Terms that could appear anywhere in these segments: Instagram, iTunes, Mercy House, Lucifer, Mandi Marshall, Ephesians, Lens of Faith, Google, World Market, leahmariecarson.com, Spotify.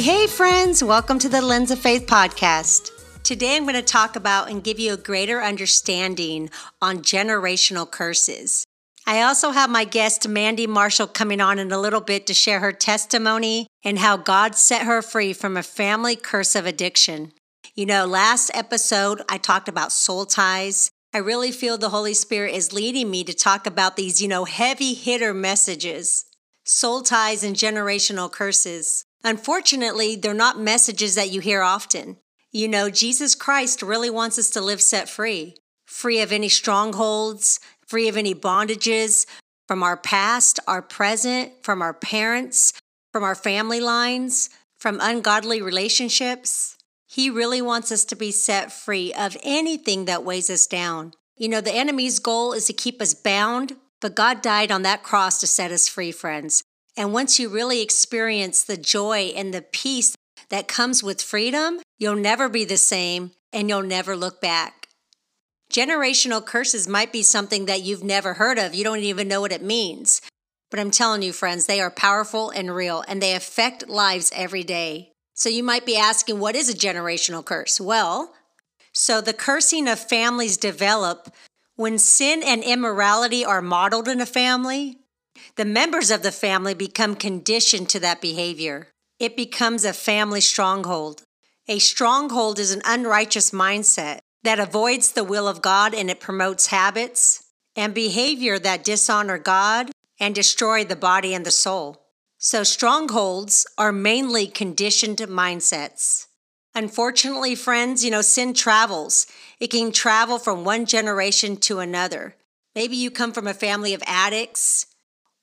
Hey friends, welcome to the Lens of Faith podcast. Today I'm going to talk about and give you a greater understanding on generational curses. I also have my guest Mandi Marshall coming on in a little bit to share her testimony and how God set her free from a family curse of addiction. You know, last episode I talked about soul ties. I really feel the Holy Spirit is leading me to talk about these, heavy hitter messages, soul ties and generational curses. Unfortunately, they're not messages that you hear often. Jesus Christ really wants us to live set free of any strongholds, free of any bondages from our past, our present, from our parents, from our family lines, from ungodly relationships. He really wants us to be set free of anything that weighs us down. The enemy's goal is to keep us bound, but God died on that cross to set us free, friends. And once you really experience the joy and the peace that comes with freedom, you'll never be the same and you'll never look back. Generational curses might be something that you've never heard of. You don't even know what it means. But I'm telling you, friends, they are powerful and real and they affect lives every day. So you might be asking, what is a generational curse? Well, so the cursing of families develop when sin and immorality are modeled in a family. The members of the family become conditioned to that behavior. It becomes a family stronghold. A stronghold is an unrighteous mindset that avoids the will of God, and it promotes habits and behavior that dishonor God and destroy the body and the soul. So strongholds are mainly conditioned mindsets. Unfortunately, friends, sin travels. It can travel from one generation to another. Maybe you come from a family of addicts,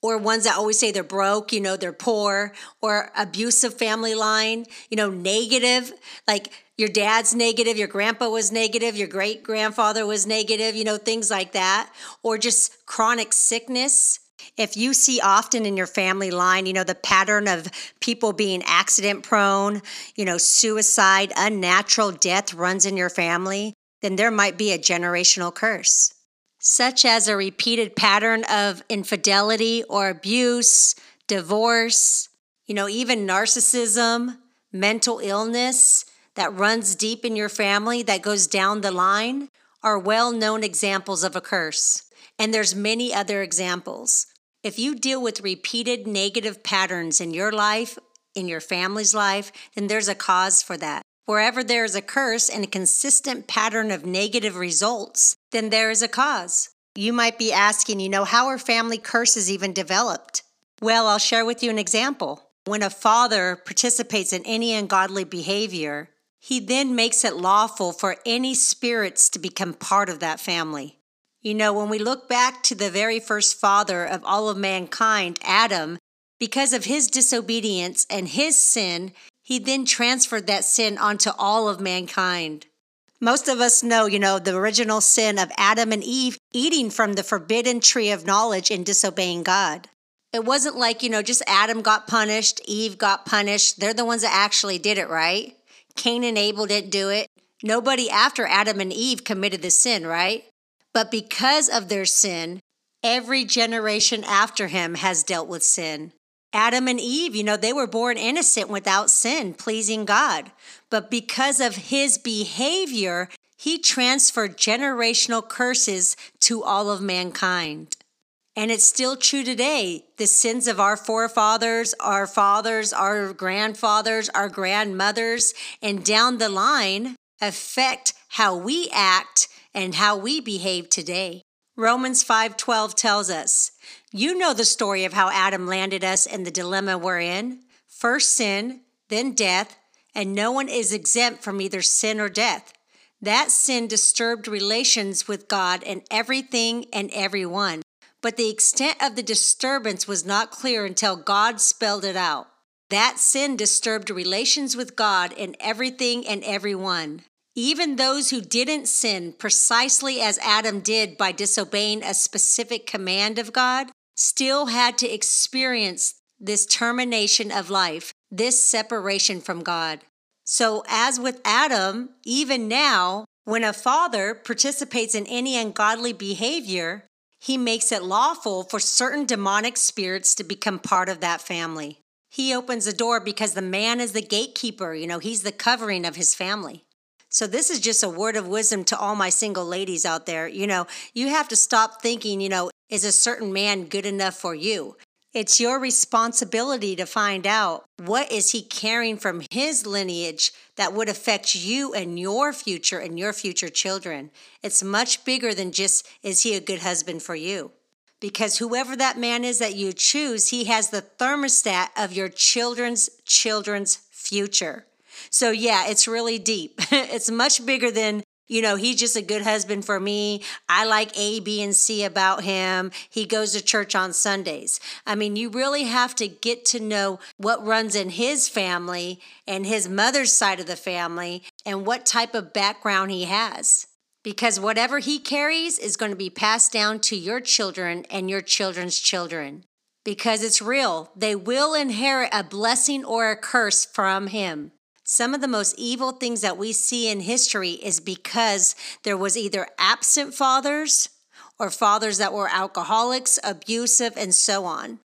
or ones that always say they're broke, they're poor, or abusive family line, negative, like your dad's negative, your grandpa was negative, your great-grandfather was negative, things like that, or just chronic sickness. If you see often in your family line, the pattern of people being accident prone, suicide, unnatural death runs in your family, then there might be a generational curse, such as a repeated pattern of infidelity or abuse, divorce, even narcissism, mental illness that runs deep in your family that goes down the line are well-known examples of a curse. And there's many other examples. If you deal with repeated negative patterns in your life, in your family's life, then there's a cause for that. Wherever there is a curse and a consistent pattern of negative results, then there is a cause. You might be asking, how are family curses even developed? Well, I'll share with you an example. When a father participates in any ungodly behavior, he then makes it lawful for any spirits to become part of that family. When we look back to the very first father of all of mankind, Adam, because of his disobedience and his sin, he then transferred that sin onto all of mankind. Most of us know, the original sin of Adam and Eve eating from the forbidden tree of knowledge and disobeying God. It wasn't like, just Adam got punished, Eve got punished. They're the ones that actually did it, right? Cain and Abel didn't do it. Nobody after Adam and Eve committed the sin, right? But because of their sin, every generation after him has dealt with sin. Adam and Eve, they were born innocent without sin, pleasing God. But because of his behavior, he transferred generational curses to all of mankind. And it's still true today. The sins of our forefathers, our fathers, our grandfathers, our grandmothers, and down the line affect how we act and how we behave today. Romans 5:12 tells us, you know the story of how Adam landed us in the dilemma we're in. First sin, then death, and no one is exempt from either sin or death. That sin disturbed relations with God and everything and everyone. But the extent of the disturbance was not clear until God spelled it out. That sin disturbed relations with God and everything and everyone. Even those who didn't sin precisely as Adam did by disobeying a specific command of God still had to experience this termination of life, this separation from God. So as with Adam, even now, when a father participates in any ungodly behavior, he makes it lawful for certain demonic spirits to become part of that family. He opens the door because the man is the gatekeeper. You know, he's the covering of his family. So this is just a word of wisdom to all my single ladies out there. You know, you have to stop thinking, you know, is a certain man good enough for you? It's your responsibility to find out what is he carrying from his lineage that would affect you and your future children. It's much bigger than just, is he a good husband for you? Because whoever that man is that you choose, he has the thermostat of your children's future. So yeah, it's really deep. It's much bigger than, you know, he's just a good husband for me. I like A, B, and C about him. He goes to church on Sundays. I mean, you really have to get to know what runs in his family and his mother's side of the family and what type of background he has. Because whatever he carries is going to be passed down to your children and your children's children. Because it's real. They will inherit a blessing or a curse from him. Some of the most evil things that we see in history is because there was either absent fathers or fathers that were alcoholics, abusive, and so on.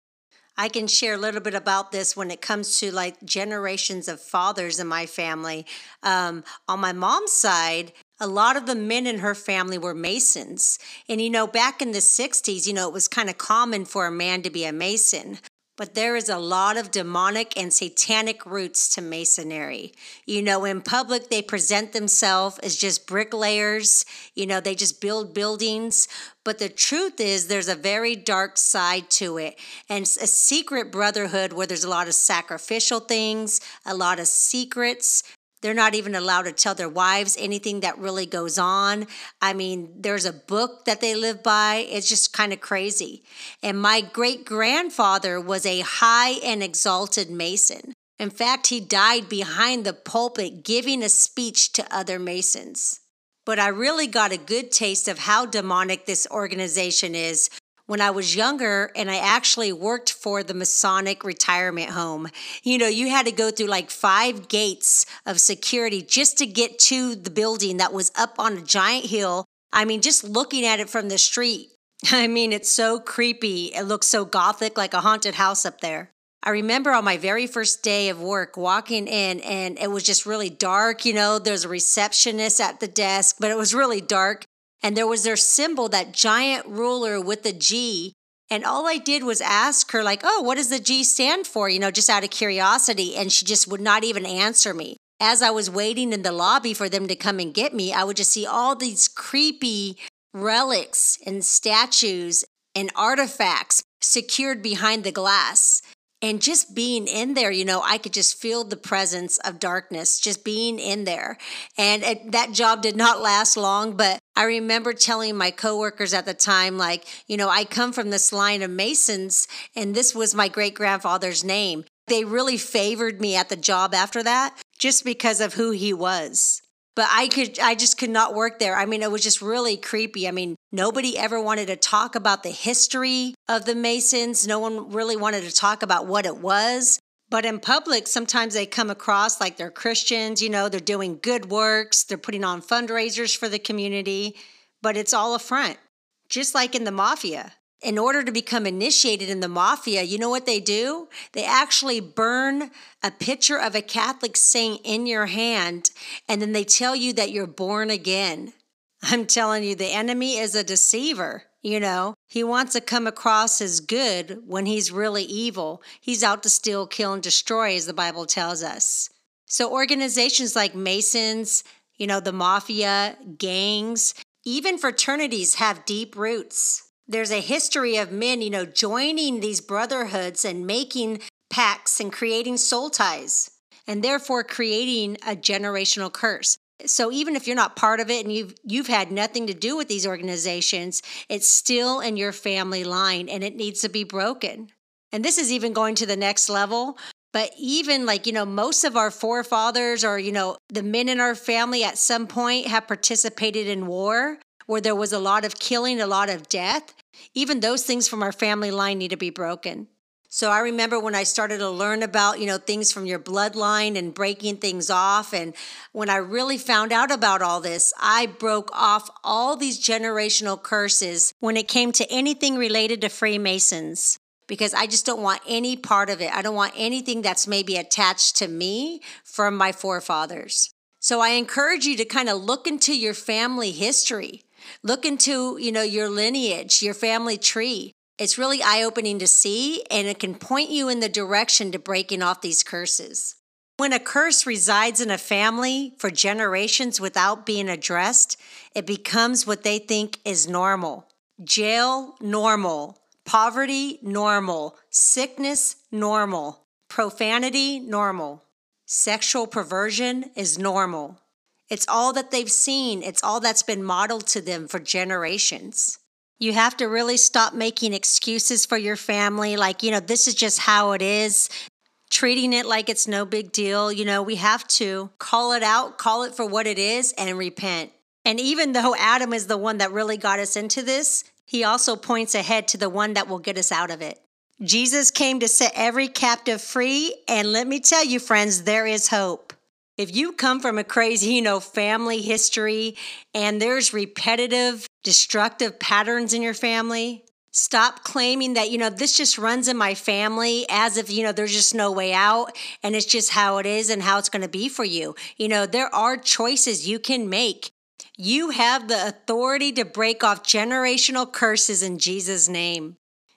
I can share a little bit about this when it comes to like generations of fathers in my family. On my mom's side, a lot of the men in her family were Masons. And, you know, back in the 60s, you know, it was kind of common for a man to be a Mason. But there is a lot of demonic and satanic roots to masonry. You know, in public, they present themselves as just bricklayers. You know, they just build buildings. But the truth is there's a very dark side to it. And it's a secret brotherhood where there's a lot of sacrificial things, a lot of secrets. They're not even allowed to tell their wives anything that really goes on. I mean, there's a book that they live by. It's just kind of crazy. And my great-grandfather was a high and exalted Mason. In fact, he died behind the pulpit giving a speech to other Masons. But I really got a good taste of how demonic this organization is when I was younger, and I actually worked for the Masonic retirement home. You know, you had to go through like 5 gates of security just to get to the building that was up on a giant hill. I mean, just looking at it from the street, I mean, it's so creepy. It looks so gothic, like a haunted house up there. I remember on my very first day of work walking in, and it was just really dark. You know, there's a receptionist at the desk, but it was really dark. And there was their symbol, that giant ruler with a G. And all I did was ask her, like, oh, what does the G stand for? You know, just out of curiosity. And she just would not even answer me. As I was waiting in the lobby for them to come and get me, I would just see all these creepy relics and statues and artifacts secured behind the glass. And just being in there, you know, I could just feel the presence of darkness, just being in there. And that job did not last long, but I remember telling my coworkers at the time, like, you know, I come from this line of Masons, and this was my great-grandfather's name. They really favored me at the job after that, just because of who he was. But I just could not work there. I mean, it was just really creepy. I mean, nobody ever wanted to talk about the history of the Masons. No one really wanted to talk about what it was. But in public, sometimes they come across like they're Christians, you know, they're doing good works, they're putting on fundraisers for the community, but it's all a front, just like in the mafia. In order to become initiated in the mafia, you know what they do? They actually burn a picture of a Catholic saint in your hand, and then they tell you that you're born again. I'm telling you, the enemy is a deceiver, you know. He wants to come across as good when he's really evil. He's out to steal, kill, and destroy, as the Bible tells us. So organizations like Masons, you know, the mafia, gangs, even fraternities have deep roots. There's a history of men, you know, joining these brotherhoods and making pacts and creating soul ties, and therefore creating a generational curse. So even if you're not part of it and you've had nothing to do with these organizations, it's still in your family line and it needs to be broken. And this is even going to the next level. But even like, you know, most of our forefathers or, you know, the men in our family at some point have participated in war, where there was a lot of killing, a lot of death. Even those things from our family line need to be broken. So I remember when I started to learn about, you know, things from your bloodline and breaking things off. And when I really found out about all this, I broke off all these generational curses when it came to anything related to Freemasons. because I just don't want any part of it. I don't want anything that's maybe attached to me from my forefathers. So I encourage you to kind of look into your family history, look into, your lineage, your family tree. It's really eye-opening to see, and it can point you in the direction to breaking off these curses. When a curse resides in a family for generations without being addressed, it becomes what they think is normal. Jail, normal. Poverty, normal. Sickness, normal. Profanity, normal. Sexual perversion is normal. It's all that they've seen. It's all that's been modeled to them for generations. You have to really stop making excuses for your family, like, this is just how it is. Treating it like it's no big deal. We have to call it out, call it for what it is, and repent. And even though Adam is the one that really got us into this, he also points ahead to the one that will get us out of it. Jesus came to set every captive free, and let me tell you, friends, there is hope. If you come from a crazy, family history, and there's repetitive, destructive patterns in your family, stop claiming that, this just runs in my family as if, there's just no way out and it's just how it is and how it's going to be for you. There are choices you can make. You have the authority to break off generational curses in Jesus' name.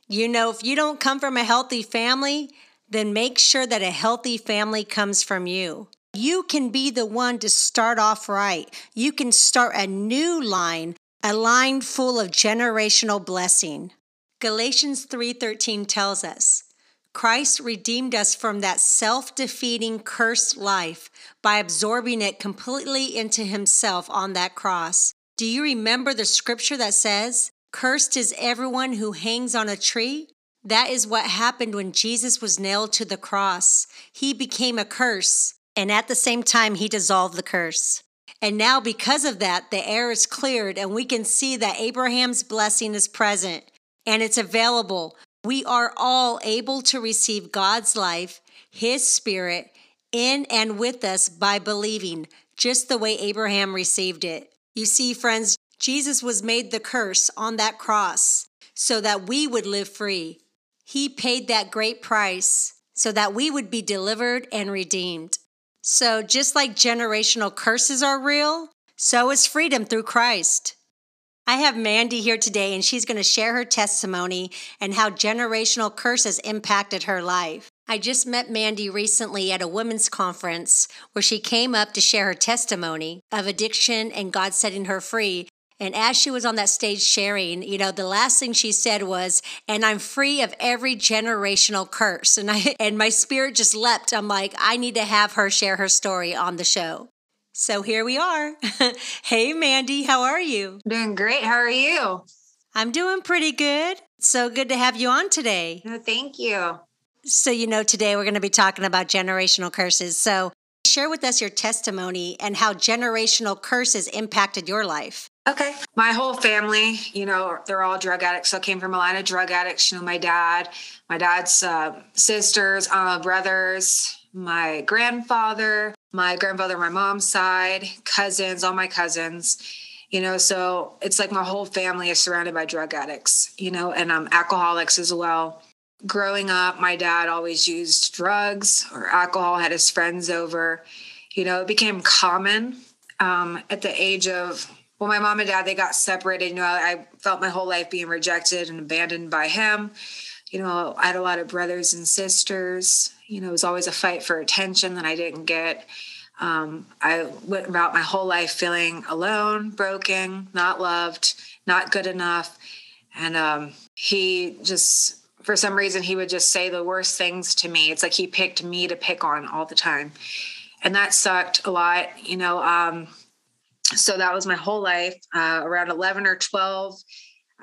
If you don't come from a healthy family, then make sure that a healthy family comes from you. You can be the one to start off right. You can start a new line, a line full of generational blessing. Galatians 3:13 tells us, Christ redeemed us from that self-defeating, cursed life by absorbing it completely into himself on that cross. Do you remember the scripture that says, cursed is everyone who hangs on a tree? That is what happened when Jesus was nailed to the cross. He became a curse, and at the same time, he dissolved the curse. And now because of that, the air is cleared, and we can see that Abraham's blessing is present, and it's available. We are all able to receive God's life, his spirit, in and with us by believing, just the way Abraham received it. You see, friends, Jesus was made the curse on that cross so that we would live free. He paid that great price so that we would be delivered and redeemed. So just like generational curses are real, so is freedom through Christ. I have Mandi here today, and she's going to share her testimony and how generational curses impacted her life. I just met Mandi recently at a women's conference where she came up to share her testimony of addiction and God setting her free. And as she was on that stage sharing, the last thing she said was, and I'm free of every generational curse. And my spirit just leapt. I'm like, I need to have her share her story on the show. So here we are. Hey, Mandi, how are you? Doing great. How are you? I'm doing pretty good. So good to have you on today. No, thank you. So, today we're going to be talking about generational curses. So share with us your testimony and how generational curses impacted your life. Okay. My whole family, they're all drug addicts. So I came from a line of drug addicts. My dad's sisters, brothers, my grandfather, my mom's side, cousins, all my cousins, so it's like my whole family is surrounded by drug addicts, and alcoholics as well. Growing up, my dad always used drugs or alcohol, had his friends over, it became common at the age of, well, my mom and dad, they got separated. I felt my whole life being rejected and abandoned by him. I had a lot of brothers and sisters. It was always a fight for attention that I didn't get. I went about my whole life feeling alone, broken, not loved, not good enough. And he just, for some reason, he would just say the worst things to me. It's like he picked me to pick on all the time. And that sucked a lot, so that was my whole life. Around 11 or 12,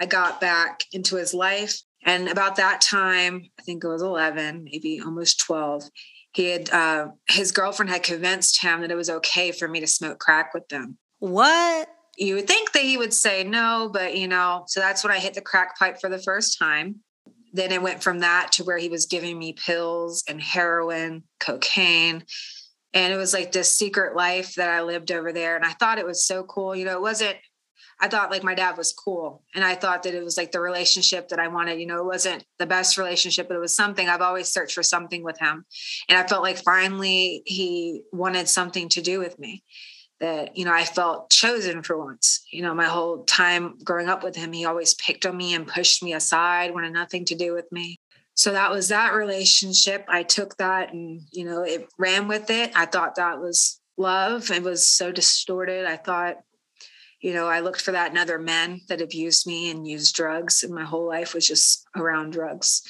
I got back into his life. And about that time, I think it was 11, maybe almost 12, his girlfriend had convinced him that it was okay for me to smoke crack with them. What? You would think that he would say no, but so that's when I hit the crack pipe for the first time. Then it went from that to where he was giving me pills and heroin, cocaine. And it was like this secret life that I lived over there. And I thought it was so cool. It wasn't, I thought like my dad was cool. And I thought that it was like the relationship that I wanted, you know, it wasn't the best relationship, but it was something. I've always searched for something with him. And I felt like finally he wanted something to do with me, that, you know, I felt chosen for once. You know, my whole time growing up with him, he always picked on me and pushed me aside, wanted nothing to do with me. So that was that relationship. I took that and, you know, it ran with it. I thought that was love. It was so distorted. I thought, you know, I looked for that in other men that abused me and used drugs. And my whole life was just around drugs.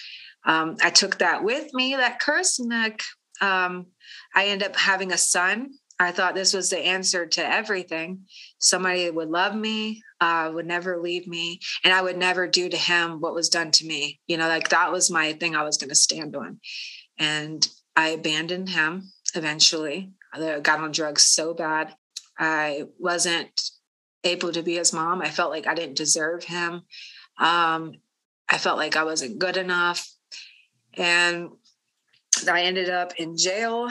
I took that with me, that curse. And that, I ended up having a son. I thought this was the answer to everything. Somebody that would love me, would never leave me, and I would never do to him what was done to me. You know, like that was my thing I was going to stand on. And I abandoned him eventually. I got on drugs so bad. I wasn't able to be his mom. I felt like I didn't deserve him. I felt like I wasn't good enough. And I ended up in jail.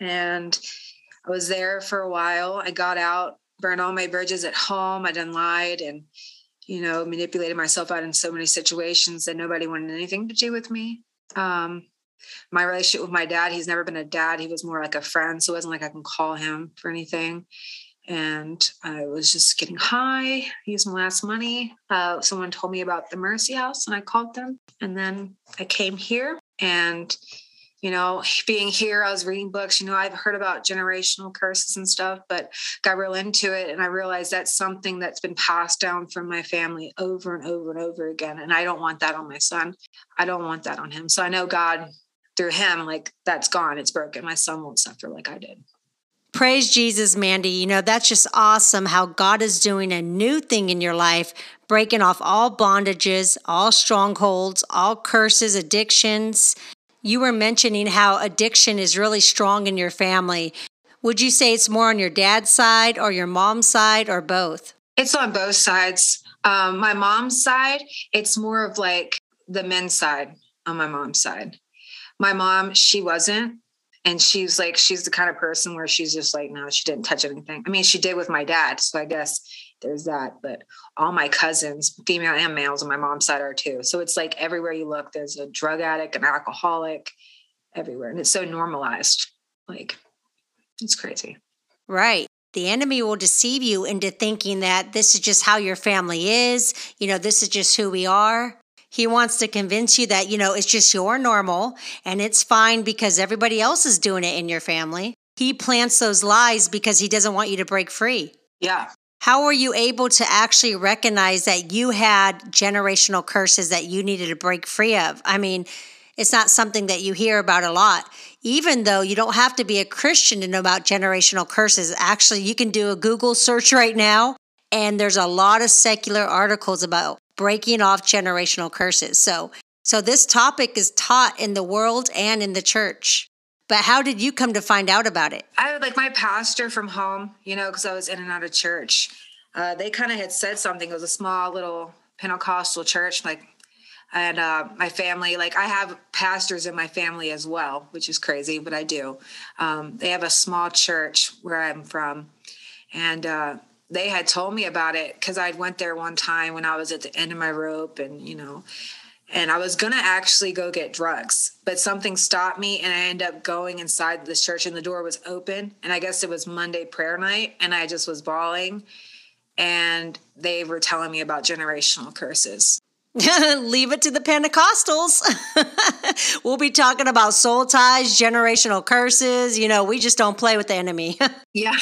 And I was there for a while. I got out, burned all my bridges at home. I done lied and, you know, manipulated myself out in so many situations that nobody wanted anything to do with me. My relationship with my dad, he's never been a dad. He was more like a friend. So it wasn't like I can call him for anything. And I was just getting high, using my last money. Someone told me about the Mercy House and I called them. And then I came here and, you know, being here, I was reading books, you know, I've heard about generational curses and stuff, but got real into it. And I realized that's something that's been passed down from my family over and over and over again. And I don't want that on my son. I don't want that on him. So I know God through him, like that's gone. It's broken. My son won't suffer like I did. Praise Jesus, Mandi. You know, that's just awesome how God is doing a new thing in your life, breaking off all bondages, all strongholds, all curses, addictions. You were mentioning how addiction is really strong in your family. Would you say it's more on your dad's side or your mom's side or both? It's on both sides. My mom's side, it's more of like the men's side on my mom's side. My mom, she wasn't. And she's like, she's the kind of person where she's just like, no, she didn't touch anything. I mean, she did with my dad. So I guess there's that. But all my cousins, female and males on my mom's side are too. So it's like everywhere you look, there's a drug addict, an alcoholic, everywhere. And it's so normalized. Like, it's crazy. Right. The enemy will deceive you into thinking that this is just how your family is. You know, this is just who we are. He wants to convince you that, you know, it's just your normal and it's fine because everybody else is doing it in your family. He plants those lies because he doesn't want you to break free. Yeah. How were you able to actually recognize that you had generational curses that you needed to break free of? I mean, it's not something that you hear about a lot, even though you don't have to be a Christian to know about generational curses. Actually, you can do a Google search right now, and there's a lot of secular articles about breaking off generational curses. So this topic is taught in the world and in the church. But how did you come to find out about it? I had like my pastor from home, you know, because I was in and out of church. They kind of had said something. It was a small little Pentecostal church, like, and my family, like I have pastors in my family as well, which is crazy, but I do. They have a small church where I'm from, and they had told me about it because I'd went there one time when I was at the end of my rope and, you know, and I was going to actually go get drugs, but something stopped me and I ended up going inside this church and the door was open. And I guess it was Monday prayer night and I just was bawling and they were telling me about generational curses. Leave it to the Pentecostals. We'll be talking about soul ties, generational curses. You know, we just don't play with the enemy. Yeah.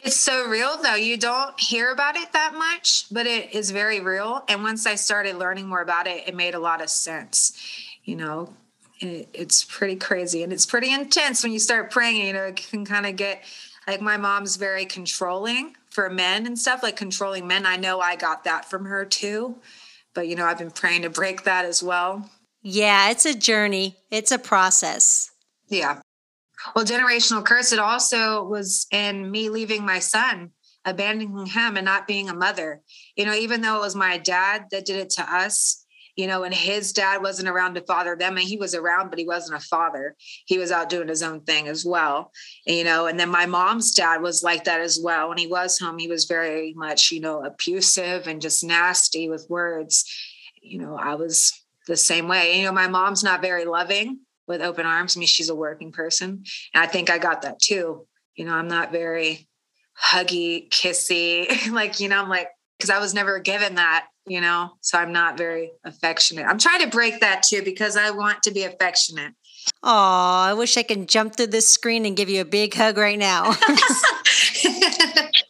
It's so real, though. You don't hear about it that much, but it is very real. And once I started learning more about it, it made a lot of sense. You know, it's pretty crazy and it's pretty intense when you start praying. You know, it can kind of get like my mom's very controlling for men and stuff, like controlling men. I know I got that from her, too. But, you know, I've been praying to break that as well. Yeah, it's a journey. It's a process. Yeah. Well, generational curse, it also was in me leaving my son, abandoning him and not being a mother. You know, even though it was my dad that did it to us, you know, and his dad wasn't around to father them. And he was around, but he wasn't a father. He was out doing his own thing as well, you know. And then my mom's dad was like that as well. When he was home, he was very much, you know, abusive and just nasty with words. You know, I was the same way. You know, my mom's not very loving with open arms. I mean, she's a working person. And I think I got that too. You know, I'm not very huggy, kissy, like, you know, I'm like, because I was never given that, you know, so I'm not very affectionate. I'm trying to break that too, because I want to be affectionate. Oh, I wish I could jump through this screen and give you a big hug right now.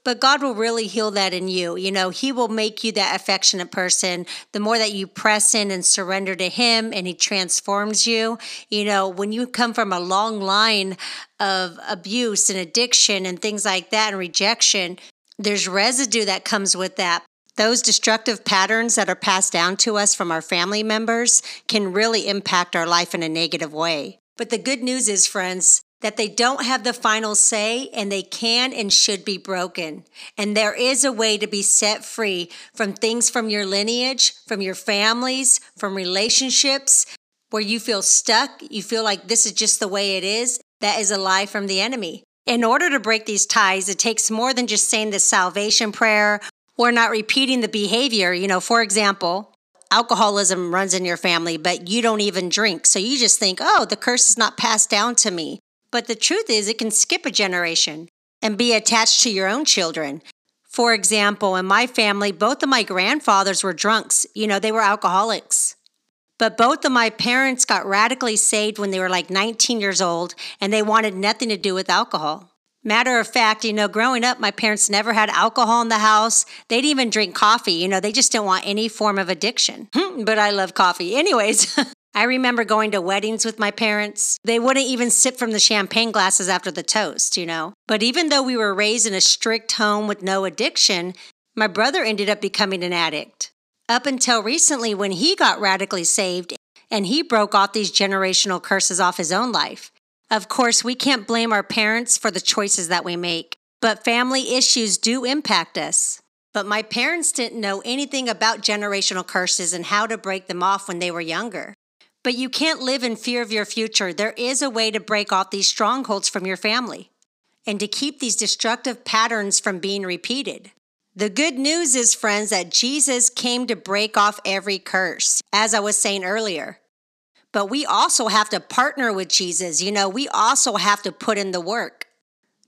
But God will really heal that in you. You know, he will make you that affectionate person. The more that you press in and surrender to him, and he transforms you. You know, when you come from a long line of abuse and addiction and things like that and rejection, there's residue that comes with that. Those destructive patterns that are passed down to us from our family members can really impact our life in a negative way. But the good news is, friends, that they don't have the final say, and they can and should be broken. And there is a way to be set free from things from your lineage, from your families, from relationships, where you feel stuck, you feel like this is just the way it is. That is a lie from the enemy. In order to break these ties, it takes more than just saying the salvation prayer or not repeating the behavior. You know, for example, alcoholism runs in your family, but you don't even drink. So you just think, oh, the curse is not passed down to me. But the truth is, it can skip a generation and be attached to your own children. For example, in my family, both of my grandfathers were drunks. You know, they were alcoholics. But both of my parents got radically saved when they were like 19 years old, and they wanted nothing to do with alcohol. Matter of fact, you know, growing up, my parents never had alcohol in the house. They didn't even drink coffee. You know, they just didn't want any form of addiction. But I love coffee. Anyways, I remember going to weddings with my parents. They wouldn't even sip from the champagne glasses after the toast, you know. But even though we were raised in a strict home with no addiction, my brother ended up becoming an addict. Up until recently when he got radically saved and he broke off these generational curses off his own life. Of course, we can't blame our parents for the choices that we make, but family issues do impact us. But my parents didn't know anything about generational curses and how to break them off when they were younger. But you can't live in fear of your future. There is a way to break off these strongholds from your family and to keep these destructive patterns from being repeated. The good news is, friends, that Jesus came to break off every curse, as I was saying earlier. But we also have to partner with Jesus. You know, we also have to put in the work.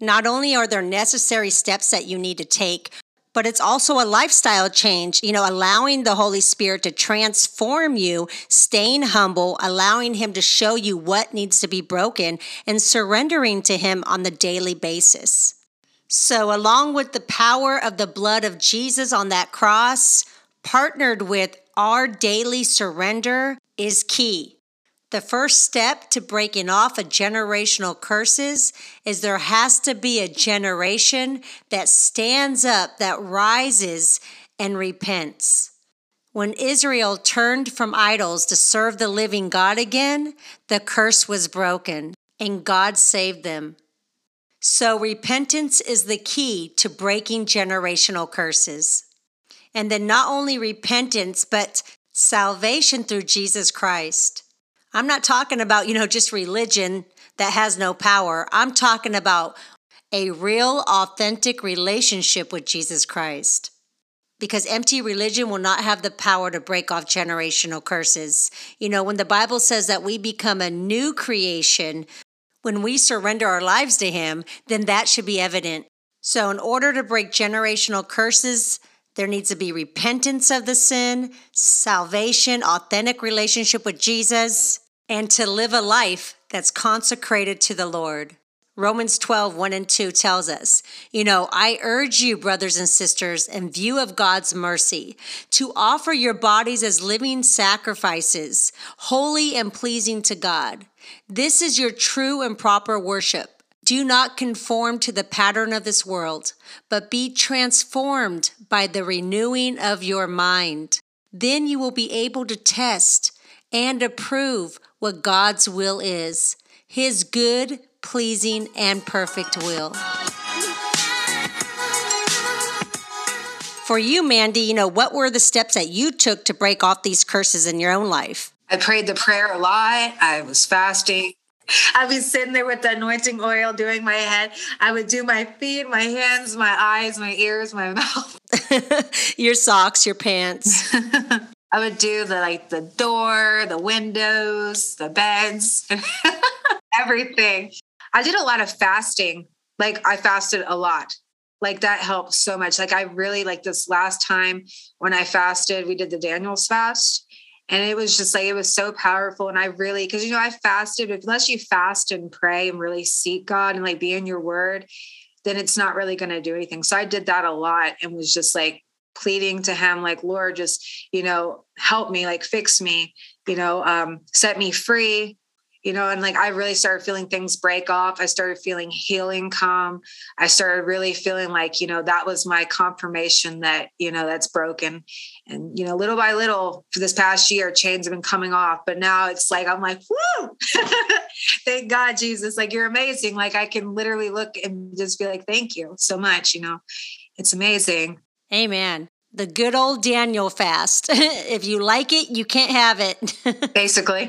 Not only are there necessary steps that you need to take, but it's also a lifestyle change, you know, allowing the Holy Spirit to transform you, staying humble, allowing him to show you what needs to be broken, and surrendering to him on the daily basis. So along with the power of the blood of Jesus on that cross, partnered with our daily surrender is key. The first step to breaking off a generational curses is there has to be a generation that stands up, that rises and repents. When Israel turned from idols to serve the living God again, the curse was broken and God saved them. So repentance is the key to breaking generational curses. And then not only repentance, but salvation through Jesus Christ. I'm not talking about, you know, just religion that has no power. I'm talking about a real, authentic relationship with Jesus Christ. Because empty religion will not have the power to break off generational curses. You know, when the Bible says that we become a new creation, when we surrender our lives to him, then that should be evident. So in order to break generational curses, there needs to be repentance of the sin, salvation, authentic relationship with Jesus, and to live a life that's consecrated to the Lord. Romans 12:1-2 tells us, you know, I urge you, brothers and sisters, in view of God's mercy, to offer your bodies as living sacrifices, holy and pleasing to God. This is your true and proper worship. Do not conform to the pattern of this world, but be transformed by the renewing of your mind. Then you will be able to test and approve what God's will is, his good, pleasing, and perfect will. for you, Mandi, what were the steps that you took to break off these curses in your own life? I prayed the prayer a lot. I was fasting. I'd be sitting there with the anointing oil doing my head. I would do my feet, my hands, my eyes, my ears, my mouth. Your socks, your pants. I would do the door, the windows, the beds, everything. I did a lot of fasting. I fasted a lot. That helped so much. I really, this last time when I fasted, we did the Daniel's fast. And it was just it was so powerful. And I really, because, I fasted, but unless you fast and pray and really seek God and be in your word, then it's not really going to do anything. So I did that a lot and was just pleading to him, Lord, just, help me, fix me, set me free, and I really started feeling things break off. I started feeling healing come. I started really feeling that was my confirmation that, that's broken. And, little by little for this past year, chains have been coming off, but now it's I'm woo, thank God, Jesus, you're amazing. I can literally look and just be thank you so much. It's amazing. Amen. The good old Daniel fast. If you like it, you can't have it. Basically.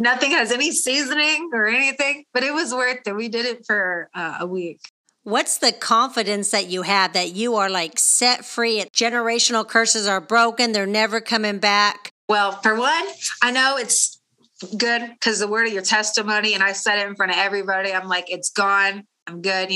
Nothing has any seasoning or anything, but it was worth it. We did it for a week. What's the confidence that you have that you are set free? Generational curses are broken. They're never coming back. Well, for one, I know it's good because the word of your testimony, and I said it in front of everybody. I'm it's gone. I'm good,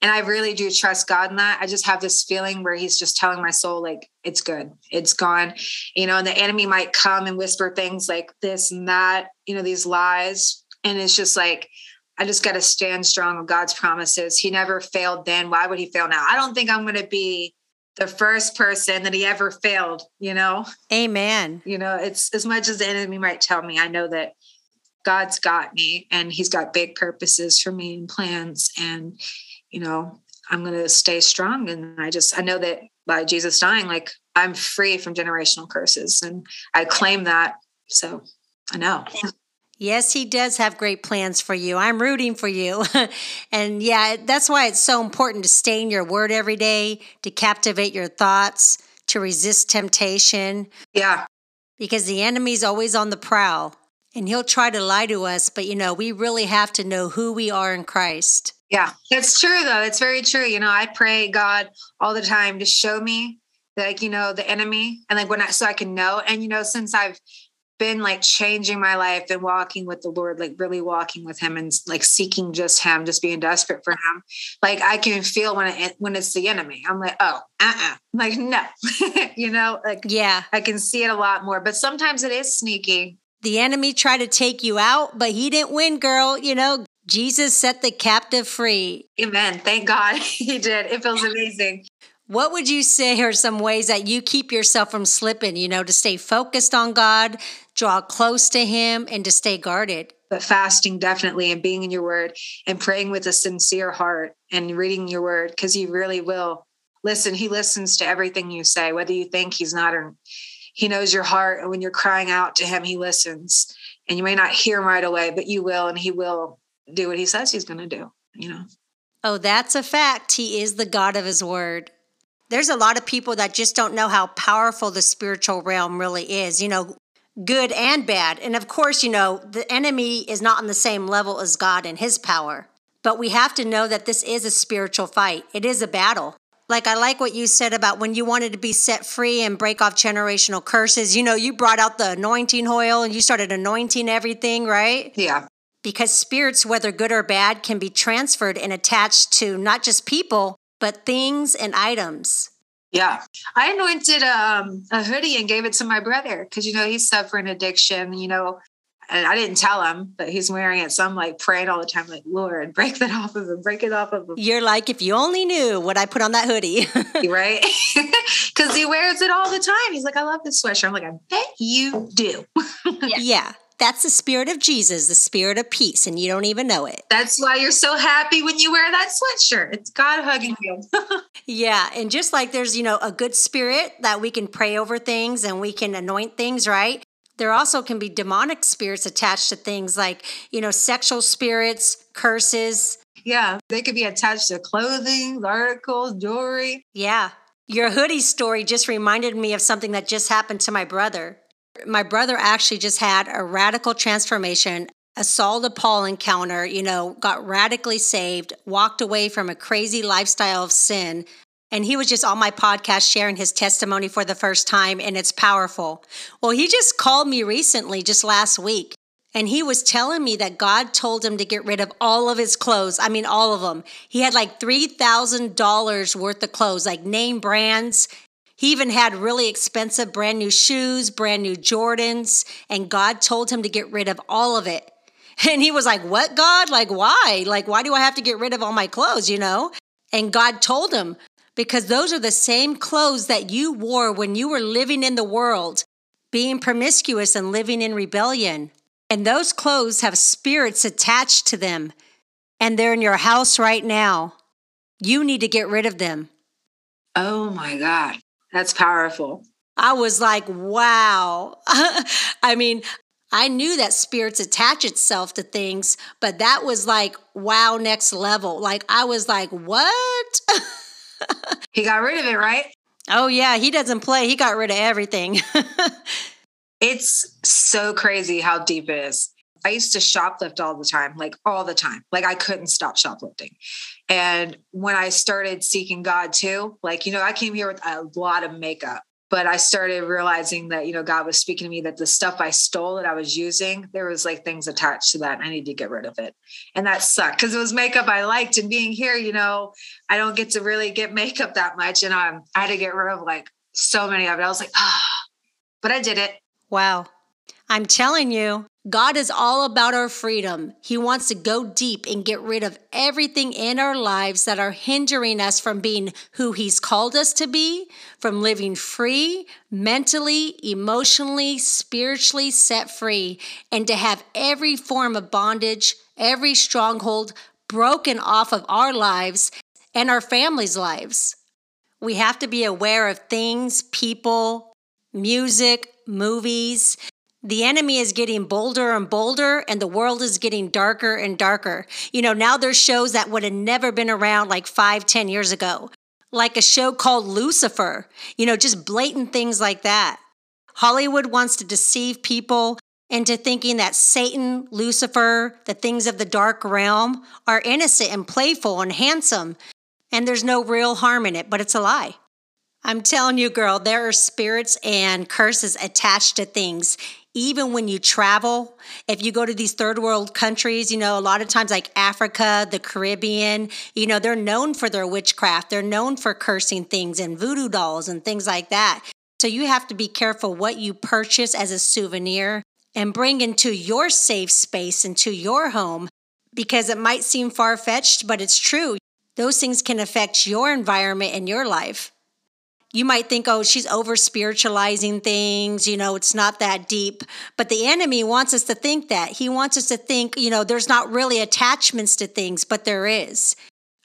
And I really do trust God in that. I just have this feeling where he's just telling my soul, it's good, it's gone, and the enemy might come and whisper things like this and that, these lies. And it's just I just got to stand strong on God's promises. He never failed then. Why would he fail now? I don't think I'm going to be the first person that he ever failed, Amen. It's as much as the enemy might tell me, I know that God's got me and he's got big purposes for me and plans. And I'm going to stay strong. And I know that by Jesus dying, I'm free from generational curses and I claim that. So I know. Yes, he does have great plans for you. I'm rooting for you. And yeah, that's why it's so important to stay in your word every day, to captivate your thoughts, to resist temptation. Yeah. Because the enemy's always on the prowl and he'll try to lie to us. But we really have to know who we are in Christ. Yeah, that's true, though. It's very true. I pray God all the time to show me the enemy and so I can know. And, since I've been changing my life and walking with the Lord, really walking with him and seeking just him, just being desperate for him. I can feel when it's the enemy, I'm I'm no, yeah, I can see it a lot more, but sometimes it is sneaky. The enemy tried to take you out, but he didn't win, girl, Jesus set the captive free. Amen. Thank God he did. It feels amazing. What would you say are some ways that you keep yourself from slipping, to stay focused on God, draw close to him, and to stay guarded? But fasting definitely, and being in your word and praying with a sincere heart and reading your word, because he really will listen. He listens to everything you say, whether you think he's not, or he knows your heart. And when you're crying out to him, he listens. And you may not hear him right away, but you will, and he will do what he says he's going to do, Oh, that's a fact. He is the God of his word. There's a lot of people that just don't know how powerful the spiritual realm really is, good and bad. And of course, the enemy is not on the same level as God and his power. But we have to know that this is a spiritual fight. It is a battle. I like what you said about when you wanted to be set free and break off generational curses, you brought out the anointing oil and you started anointing everything, right? Yeah. Because spirits, whether good or bad, can be transferred and attached to not just people, but things and items. Yeah. I anointed a hoodie and gave it to my brother because, he's suffering addiction, and I didn't tell him, but he's wearing it. So I'm praying all the time, Lord, break that off of him, break it off of him. You're if you only knew what I put on that hoodie. Right? Because he wears it all the time. He's I love this sweatshirt. I'm I bet you do. Yeah. That's the spirit of Jesus, the spirit of peace, and you don't even know it. That's why you're so happy when you wear that sweatshirt. It's God hugging you. Yeah, and just there's, a good spirit that we can pray over things and we can anoint things, right? There also can be demonic spirits attached to things sexual spirits, curses. Yeah. They could be attached to clothing, articles, jewelry. Yeah. Your hoodie story just reminded me of something that just happened to my brother. My brother actually just had a radical transformation, a Saul to Paul encounter, you know, got radically saved, walked away from a crazy lifestyle of sin. And he was just on my podcast sharing his testimony for the first time, and it's powerful. Well, he just called me recently, just last week, and he was telling me that God told him to get rid of all of his clothes. I mean, all of them. He had like $3,000 worth of clothes, like name brands. He even had really expensive brand new shoes, brand new Jordans, and God told him to get rid of all of it. And he was like, what, God? Like, why? Like, why do I have to get rid of all my clothes, you know? And God told him, because those are the same clothes that you wore when you were living in the world, being promiscuous and living in rebellion. And those clothes have spirits attached to them, and they're in your house right now. You need to get rid of them. Oh my God. That's powerful. I was like, wow. I mean, I knew that spirits attach itself to things, but that was like, wow, next level. Like, I was like, what? He got rid of it, right? Oh, yeah. He doesn't play. He got rid of everything. It's so crazy how deep it is. I used to shoplift all the time, like I couldn't stop shoplifting. And when I started seeking God too, like, you know, I came here with a lot of makeup. But I started realizing that, you know, God was speaking to me that the stuff I stole that I was using, there was like things attached to that. And I need to get rid of it. And that sucked because it was makeup I liked. And being here, you know, I don't get to really get makeup that much. And I had to get rid of like so many of it. I was like, but I did it. Wow. I'm telling you, God is all about our freedom. He wants to go deep and get rid of everything in our lives that are hindering us from being who He's called us to be, from living free, mentally, emotionally, spiritually set free, and to have every form of bondage, every stronghold broken off of our lives and our families' lives. We have to be aware of things, people, music, movies. The enemy is getting bolder and bolder, and the world is getting darker and darker. You know, now there's shows that would have never been around like 5-10 years ago, like a show called Lucifer, you know, just blatant things like that. Hollywood wants to deceive people into thinking that Satan, Lucifer, the things of the dark realm are innocent and playful and handsome, and there's no real harm in it, but it's a lie. I'm telling you, girl, there are spirits and curses attached to things. Even when you travel, if you go to these third world countries, you know, a lot of times like Africa, the Caribbean, you know, they're known for their witchcraft. They're known for cursing things and voodoo dolls and things like that. So you have to be careful what you purchase as a souvenir and bring into your safe space, into your home, because it might seem far-fetched, but it's true. Those things can affect your environment and your life. You might think, oh, she's over-spiritualizing things, you know, it's not that deep. But the enemy wants us to think that. He wants us to think, you know, there's not really attachments to things, but there is.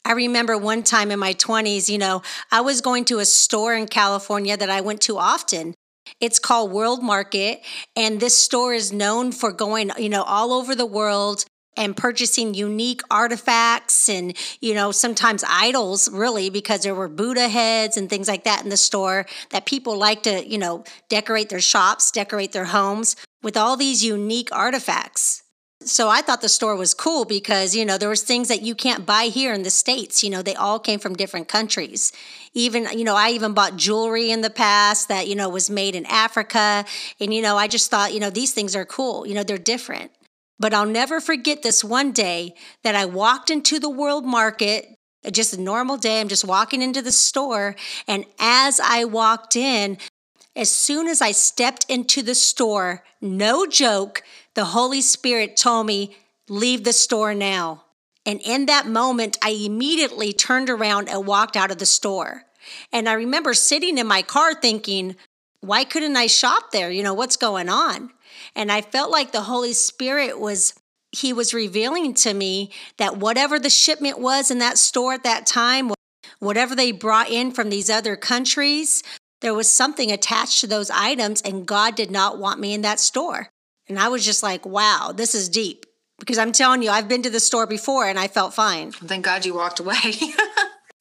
I remember one time in my 20s, you know, I was going to a store in California that I went to often. It's called World Market, and this store is known for going, you know, all over the world and purchasing unique artifacts and, you know, sometimes idols, really, because there were Buddha heads and things like that in the store that people like to, you know, decorate their shops, decorate their homes with all these unique artifacts. So I thought the store was cool because, you know, there was things that you can't buy here in the States. You know, they all came from different countries. Even, you know, I even bought jewelry in the past that, you know, was made in Africa. And, you know, I just thought, you know, these things are cool. You know, they're different. But I'll never forget this one day that I walked into the World Market, just a normal day. I'm just walking into the store. And as I walked in, as soon as I stepped into the store, no joke, the Holy Spirit told me, leave the store now. And in that moment, I immediately turned around and walked out of the store. And I remember sitting in my car thinking, why couldn't I shop there? You know, what's going on? And I felt like the Holy Spirit was revealing to me that whatever the shipment was in that store at that time, whatever they brought in from these other countries, there was something attached to those items, and God did not want me in that store. And I was just like, wow, this is deep. Because I'm telling you, I've been to the store before and I felt fine. Thank God you walked away.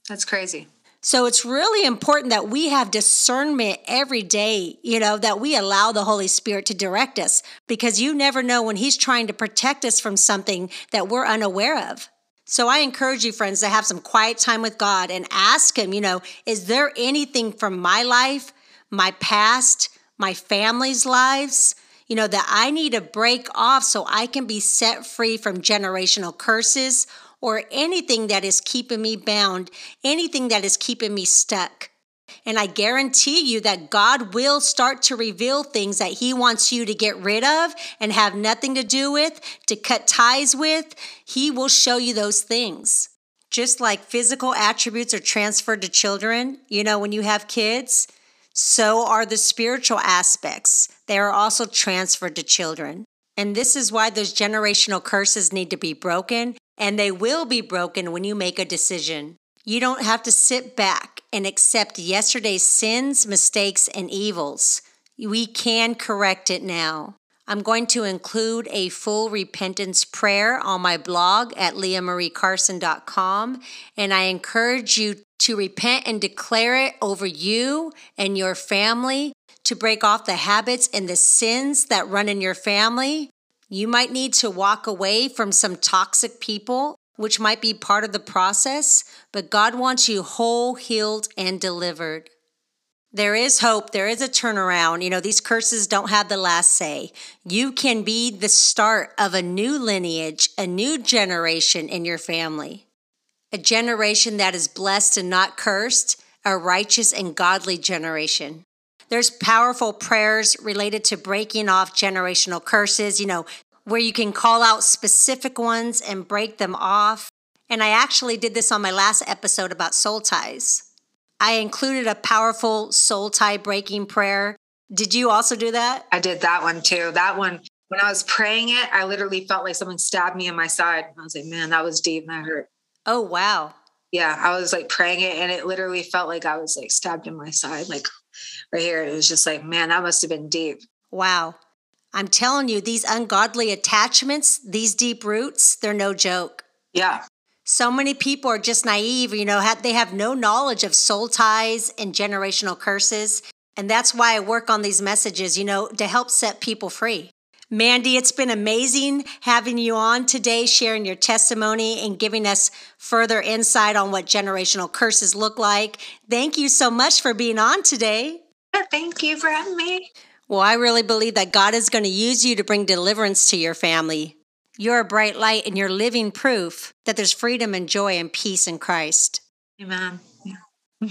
That's crazy. So it's really important that we have discernment every day, you know, that we allow the Holy Spirit to direct us, because you never know when he's trying to protect us from something that we're unaware of. So I encourage you, friends, to have some quiet time with God and ask him, you know, is there anything from my life, my past, my family's lives, you know, that I need to break off so I can be set free from generational curses, or anything that is keeping me bound, anything that is keeping me stuck. And I guarantee you that God will start to reveal things that he wants you to get rid of and have nothing to do with, to cut ties with. He will show you those things. Just like physical attributes are transferred to children, you know, when you have kids, so are the spiritual aspects. They are also transferred to children. And this is why those generational curses need to be broken. And they will be broken when you make a decision. You don't have to sit back and accept yesterday's sins, mistakes, and evils. We can correct it now. I'm going to include a full repentance prayer on my blog at leahmariecarson.com, and I encourage you to repent and declare it over you and your family, to break off the habits and the sins that run in your family. You might need to walk away from some toxic people, which might be part of the process, but God wants you whole, healed, and delivered. There is hope. There is a turnaround. You know, these curses don't have the last say. You can be the start of a new lineage, a new generation in your family, a generation that is blessed and not cursed, a righteous and godly generation. There's powerful prayers related to breaking off generational curses, you know, where you can call out specific ones and break them off. And I actually did this on my last episode about soul ties. I included a powerful soul tie breaking prayer. Did you also do that? I did that one too. That one, when I was praying it, I literally felt like someone stabbed me in my side. I was like, man, that was deep and that hurt. Oh, wow. Yeah, I was like praying it and it literally felt like I was like stabbed in my side, like right here. It was just like, man, that must have been deep. Wow. I'm telling you, these ungodly attachments, these deep roots, they're no joke. Yeah. So many people are just naive, you know, they have no knowledge of soul ties and generational curses. And that's why I work on these messages, you know, to help set people free. Mandi, it's been amazing having you on today, sharing your testimony and giving us further insight on what generational curses look like. Thank you so much for being on today. Thank you for having me. Well, I really believe that God is going to use you to bring deliverance to your family. You're a bright light and you're living proof that there's freedom and joy and peace in Christ. Amen. Yeah.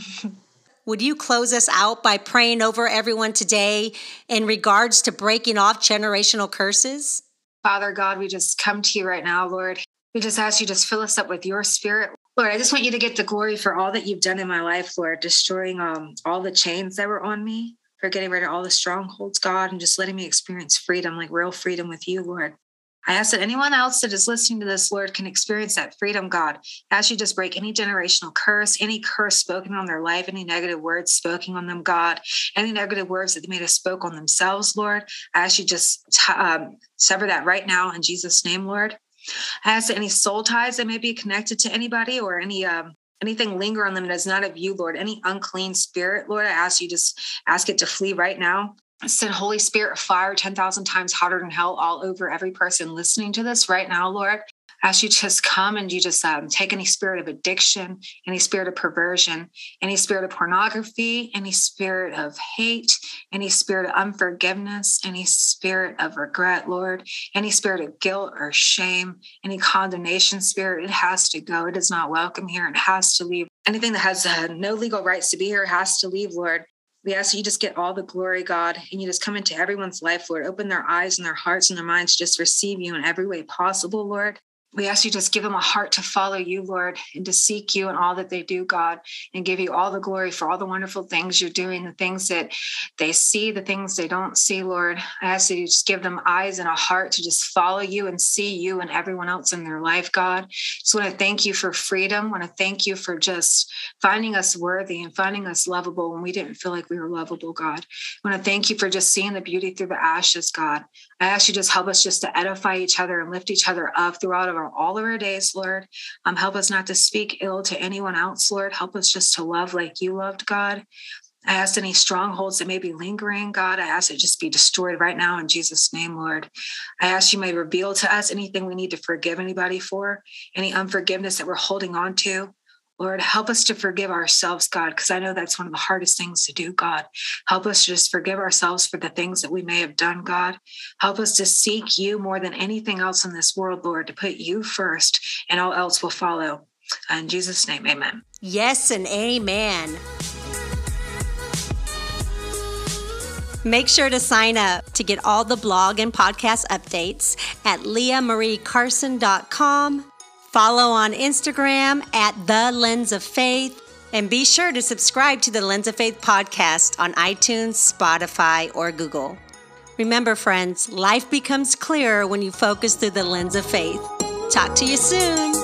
Would you close us out by praying over everyone today in regards to breaking off generational curses? Father God, we just come to you right now, Lord. We just ask you just fill us up with your spirit. Lord, I just want you to get the glory for all that you've done in my life, Lord, destroying all the chains that were on me, for getting rid of all the strongholds, God, and just letting me experience freedom, like real freedom with you, Lord. I ask that anyone else that is listening to this, Lord, can experience that freedom, God. As you just break any generational curse, any curse spoken on their life, any negative words spoken on them, God, any negative words that they may have spoke on themselves, Lord, I ask you just sever that right now in Jesus' name, Lord. I ask that any soul ties that may be connected to anybody or any anything linger on them that is not of you, Lord, any unclean spirit, Lord, I ask you just ask it to flee right now. Send Holy Spirit fire 10,000 times hotter than hell all over every person listening to this right now, Lord. As you just come and you just take any spirit of addiction, any spirit of perversion, any spirit of pornography, any spirit of hate, any spirit of unforgiveness, any spirit of regret, Lord, any spirit of guilt or shame, any condemnation spirit, it has to go. It is not welcome here. It has to leave. Anything that has no legal rights to be here has to leave, Lord. We ask that you just get all the glory, God, and you just come into everyone's life, Lord. Open their eyes and their hearts and their minds to just receive you in every way possible, Lord. we ask you just give them a heart to follow you, Lord, and to seek you in all that they do, God, and give you all the glory for all the wonderful things you're doing, the things that they see, the things they don't see, Lord. I ask that you just give them eyes and a heart to just follow you and see you and everyone else in their life, God. Just want to thank you for freedom. Want to thank you for just finding us worthy and finding us lovable when we didn't feel like we were lovable, God. Want to thank you for just seeing the beauty through the ashes, God. I ask you just help us just to edify each other and lift each other up throughout all of our days, Lord. Help us not to speak ill to anyone else, Lord. Help us just to love like you loved, God. I ask any strongholds that may be lingering, God, I ask it just be destroyed right now in Jesus' name, Lord. I ask you may reveal to us anything we need to forgive anybody for, any unforgiveness that we're holding on to. Lord, help us to forgive ourselves, God, because I know that's one of the hardest things to do, God. Help us to just forgive ourselves for the things that we may have done, God. Help us to seek you more than anything else in this world, Lord, to put you first and all else will follow. In Jesus' name, amen. Yes and amen. Make sure to sign up to get all the blog and podcast updates at leahmariecarson.com. Follow on Instagram at The Lens of Faith, and be sure to subscribe to the Lens of Faith podcast on iTunes, Spotify, or Google. Remember, friends, life becomes clearer when you focus through the lens of faith. Talk to you soon.